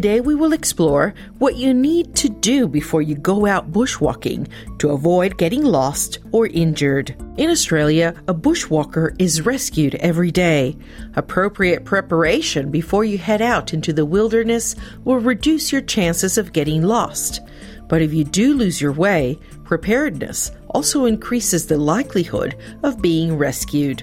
Today we will explore what you need to do before you go out bushwalking to avoid getting lost or injured. In Australia, a bushwalker is rescued every day. Appropriate preparation before you head out into the wilderness will reduce your chances of getting lost. But if you do lose your way, preparedness also increases the likelihood of being rescued.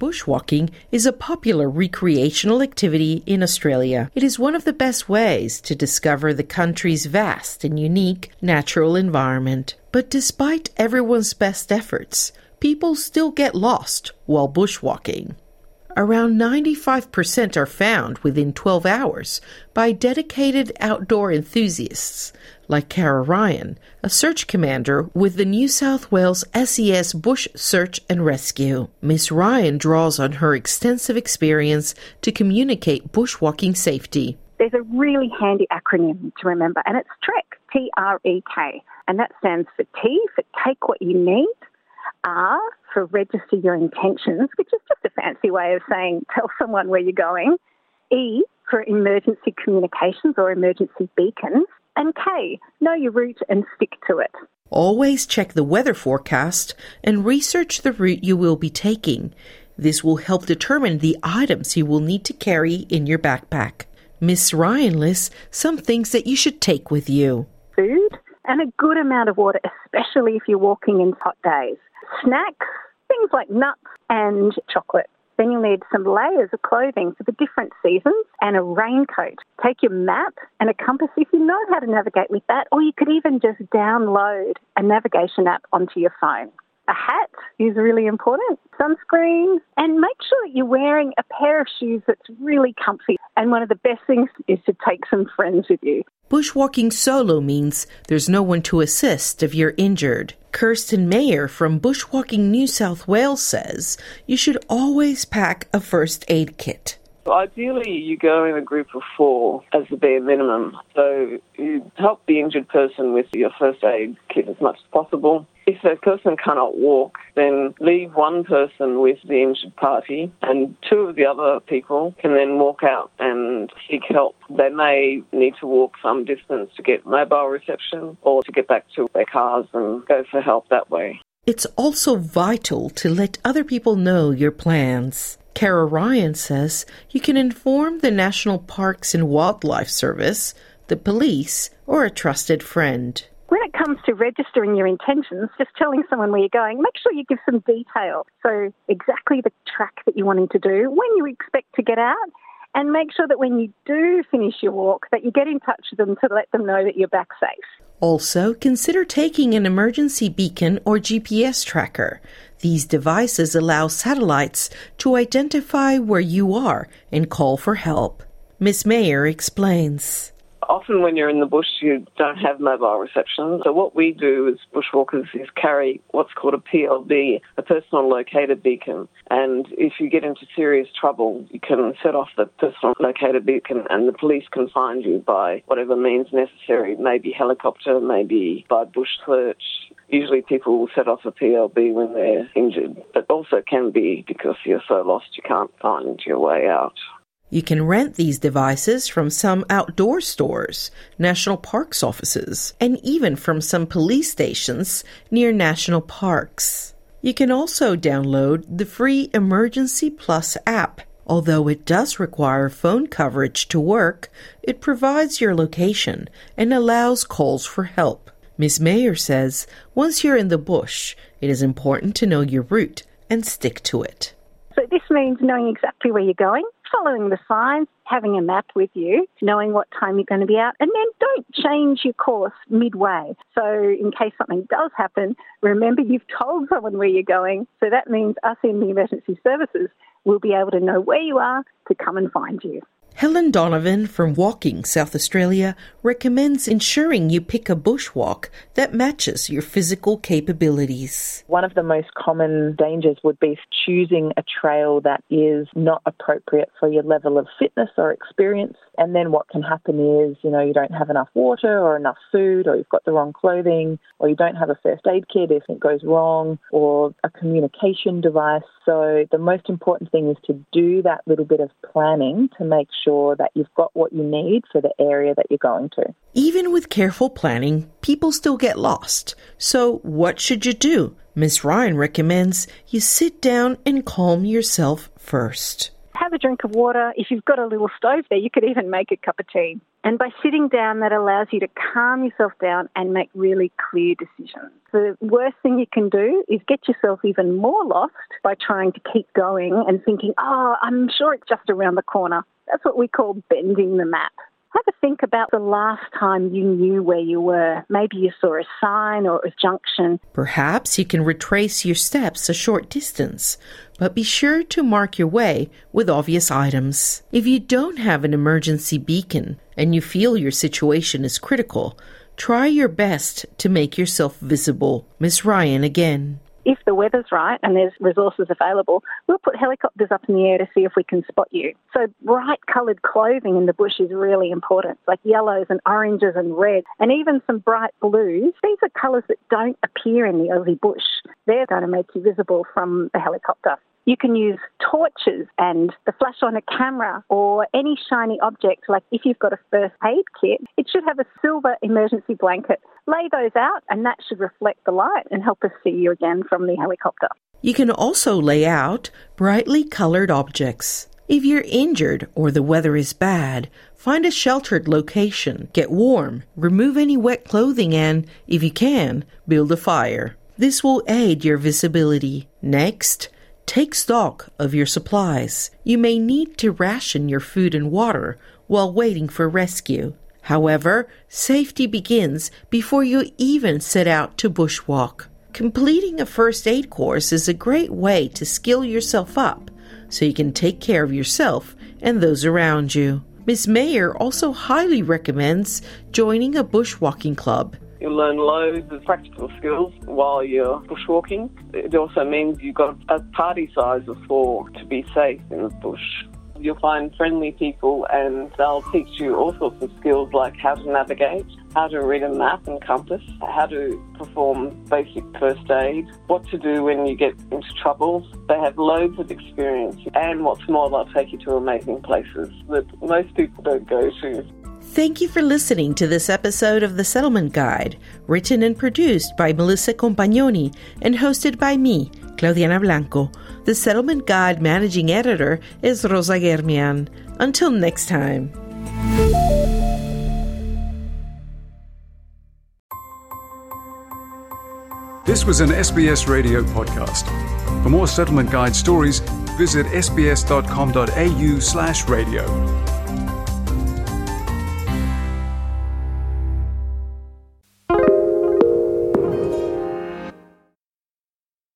Bushwalking is a popular recreational activity in Australia. It is one of the best ways to discover the country's vast and unique natural environment. But despite everyone's best efforts, people still get lost while bushwalking. Around 95% are found within 12 hours by dedicated outdoor enthusiasts like Cara Ryan, a search commander with the New South Wales SES Bush Search and Rescue. Ms. Ryan draws on her extensive experience to communicate bushwalking safety. There's a really handy acronym to remember, and it's TREK, T-R-E-K, and that stands for T, for take what you need, R, for register your intentions, which is just a fancy way of saying tell someone where you're going, E, for emergency communications or emergency beacons, and K, know your route and stick to it. Always check the weather forecast and research the route you will be taking. This will help determine the items you will need to carry in your backpack. Ms. Ryan lists some things that you should take with you. Food and a good amount of water, especially if you're walking in hot days. Snacks, things like nuts and chocolate. Then you'll need some layers of clothing for the different seasons and a raincoat. Take your map and a compass if you know how to navigate with that, or you could even just download a navigation app onto your phone. A hat is really important, sunscreen, and make sure that you're wearing a pair of shoes that's really comfy. And one of the best things is to take some friends with you. Bushwalking solo means there's no one to assist if you're injured. Kirsten Mayer from Bushwalking New South Wales says you should always pack a first aid kit. Ideally, you go in a group of four as the bare minimum. So you help the injured person with your first aid kit as much as possible. If that person cannot walk, then leave one person with the injured party and two of the other people can then walk out and seek help. They may need to walk some distance to get mobile reception or to get back to their cars and go for help that way. It's also vital to let other people know your plans. Cara Ryan says you can inform the National Parks and Wildlife Service, the police, or a trusted friend. When it comes to registering your intentions, just telling someone where you're going, make sure you give some detail. So exactly the track that you're wanting to do, when you expect to get out, and make sure that when you do finish your walk, that you get in touch with them to let them know that you're back safe. Also, consider taking an emergency beacon or GPS tracker. These devices allow satellites to identify where you are and call for help. Ms. Mayer explains. Often when you're in the bush, you don't have mobile reception. So what we do as bushwalkers is carry what's called a PLB, a personal locator beacon. And if you get into serious trouble, you can set off the personal locator beacon and the police can find you by whatever means necessary, maybe helicopter, maybe by bush search. Usually people will set off a PLB when they're injured, but also can be because you're so lost you can't find your way out. You can rent these devices from some outdoor stores, national parks offices, and even from some police stations near national parks. You can also download the free Emergency Plus app. Although it does require phone coverage to work, it provides your location and allows calls for help. Ms. Mayer says once you're in the bush, it is important to know your route and stick to it. So this means knowing exactly where you're going, following the signs, having a map with you, knowing what time you're going to be out, and then don't change your course midway. So in case something does happen, remember you've told someone where you're going, so that means us in the emergency services will be able to know where you are to come and find you. Helen Donovan from Walking South Australia recommends ensuring you pick a bushwalk that matches your physical capabilities. One of the most common dangers would be choosing a trail that is not appropriate for your level of fitness or experience. And then what can happen is, you don't have enough water or enough food, or you've got the wrong clothing, or you don't have a first aid kit if it goes wrong, or a communication device. So the most important thing is to do that little bit of planning to make sure that you've got what you need for the area that you're going to. Even with careful planning, people still get lost. So what should you do? Ms. Ryan recommends you sit down and calm yourself first. Have a drink of water. If you've got a little stove there, you could even make a cup of tea. And by sitting down, that allows you to calm yourself down and make really clear decisions. The worst thing you can do is get yourself even more lost by trying to keep going and thinking, I'm sure it's just around the corner. That's what we call bending the map. Have a think about the last time you knew where you were. Maybe you saw a sign or a junction. Perhaps you can retrace your steps a short distance, but be sure to mark your way with obvious items. If you don't have an emergency beacon and you feel your situation is critical, try your best to make yourself visible. Ms. Ryan again. If the weather's right and there's resources available, we'll put helicopters up in the air to see if we can spot you. So bright coloured clothing in the bush is really important, like yellows and oranges and reds, and even some bright blues. These are colours that don't appear in the Aussie bush. They're going to make you visible from the helicopter. You can use torches and the flash on a camera or any shiny object, like if you've got a first aid kit, it should have a silver emergency blanket. Lay those out and that should reflect the light and help us see you again from the helicopter. You can also lay out brightly coloured objects. If you're injured or the weather is bad, find a sheltered location, get warm, remove any wet clothing and, if you can, build a fire. This will aid your visibility. Next, take stock of your supplies. You may need to ration your food and water while waiting for rescue. However, safety begins before you even set out to bushwalk. Completing a first aid course is a great way to skill yourself up so you can take care of yourself and those around you. Ms. Mayer also highly recommends joining a bushwalking club. You'll learn loads of practical skills while you're bushwalking. It also means you've got a party size of 4 to be safe in the bush. You'll find friendly people and they'll teach you all sorts of skills like how to navigate, how to read a map and compass, how to perform basic first aid, what to do when you get into trouble. They have loads of experience and what's more, they'll take you to amazing places that most people don't go to. Thank you for listening to this episode of The Settlement Guide, written and produced by Melissa Compagnoni and hosted by me, Claudiana Blanco. The Settlement Guide managing editor is Rosa Germian. Until next time. This was an SBS radio podcast. For more Settlement Guide stories, visit sbs.com.au/radio.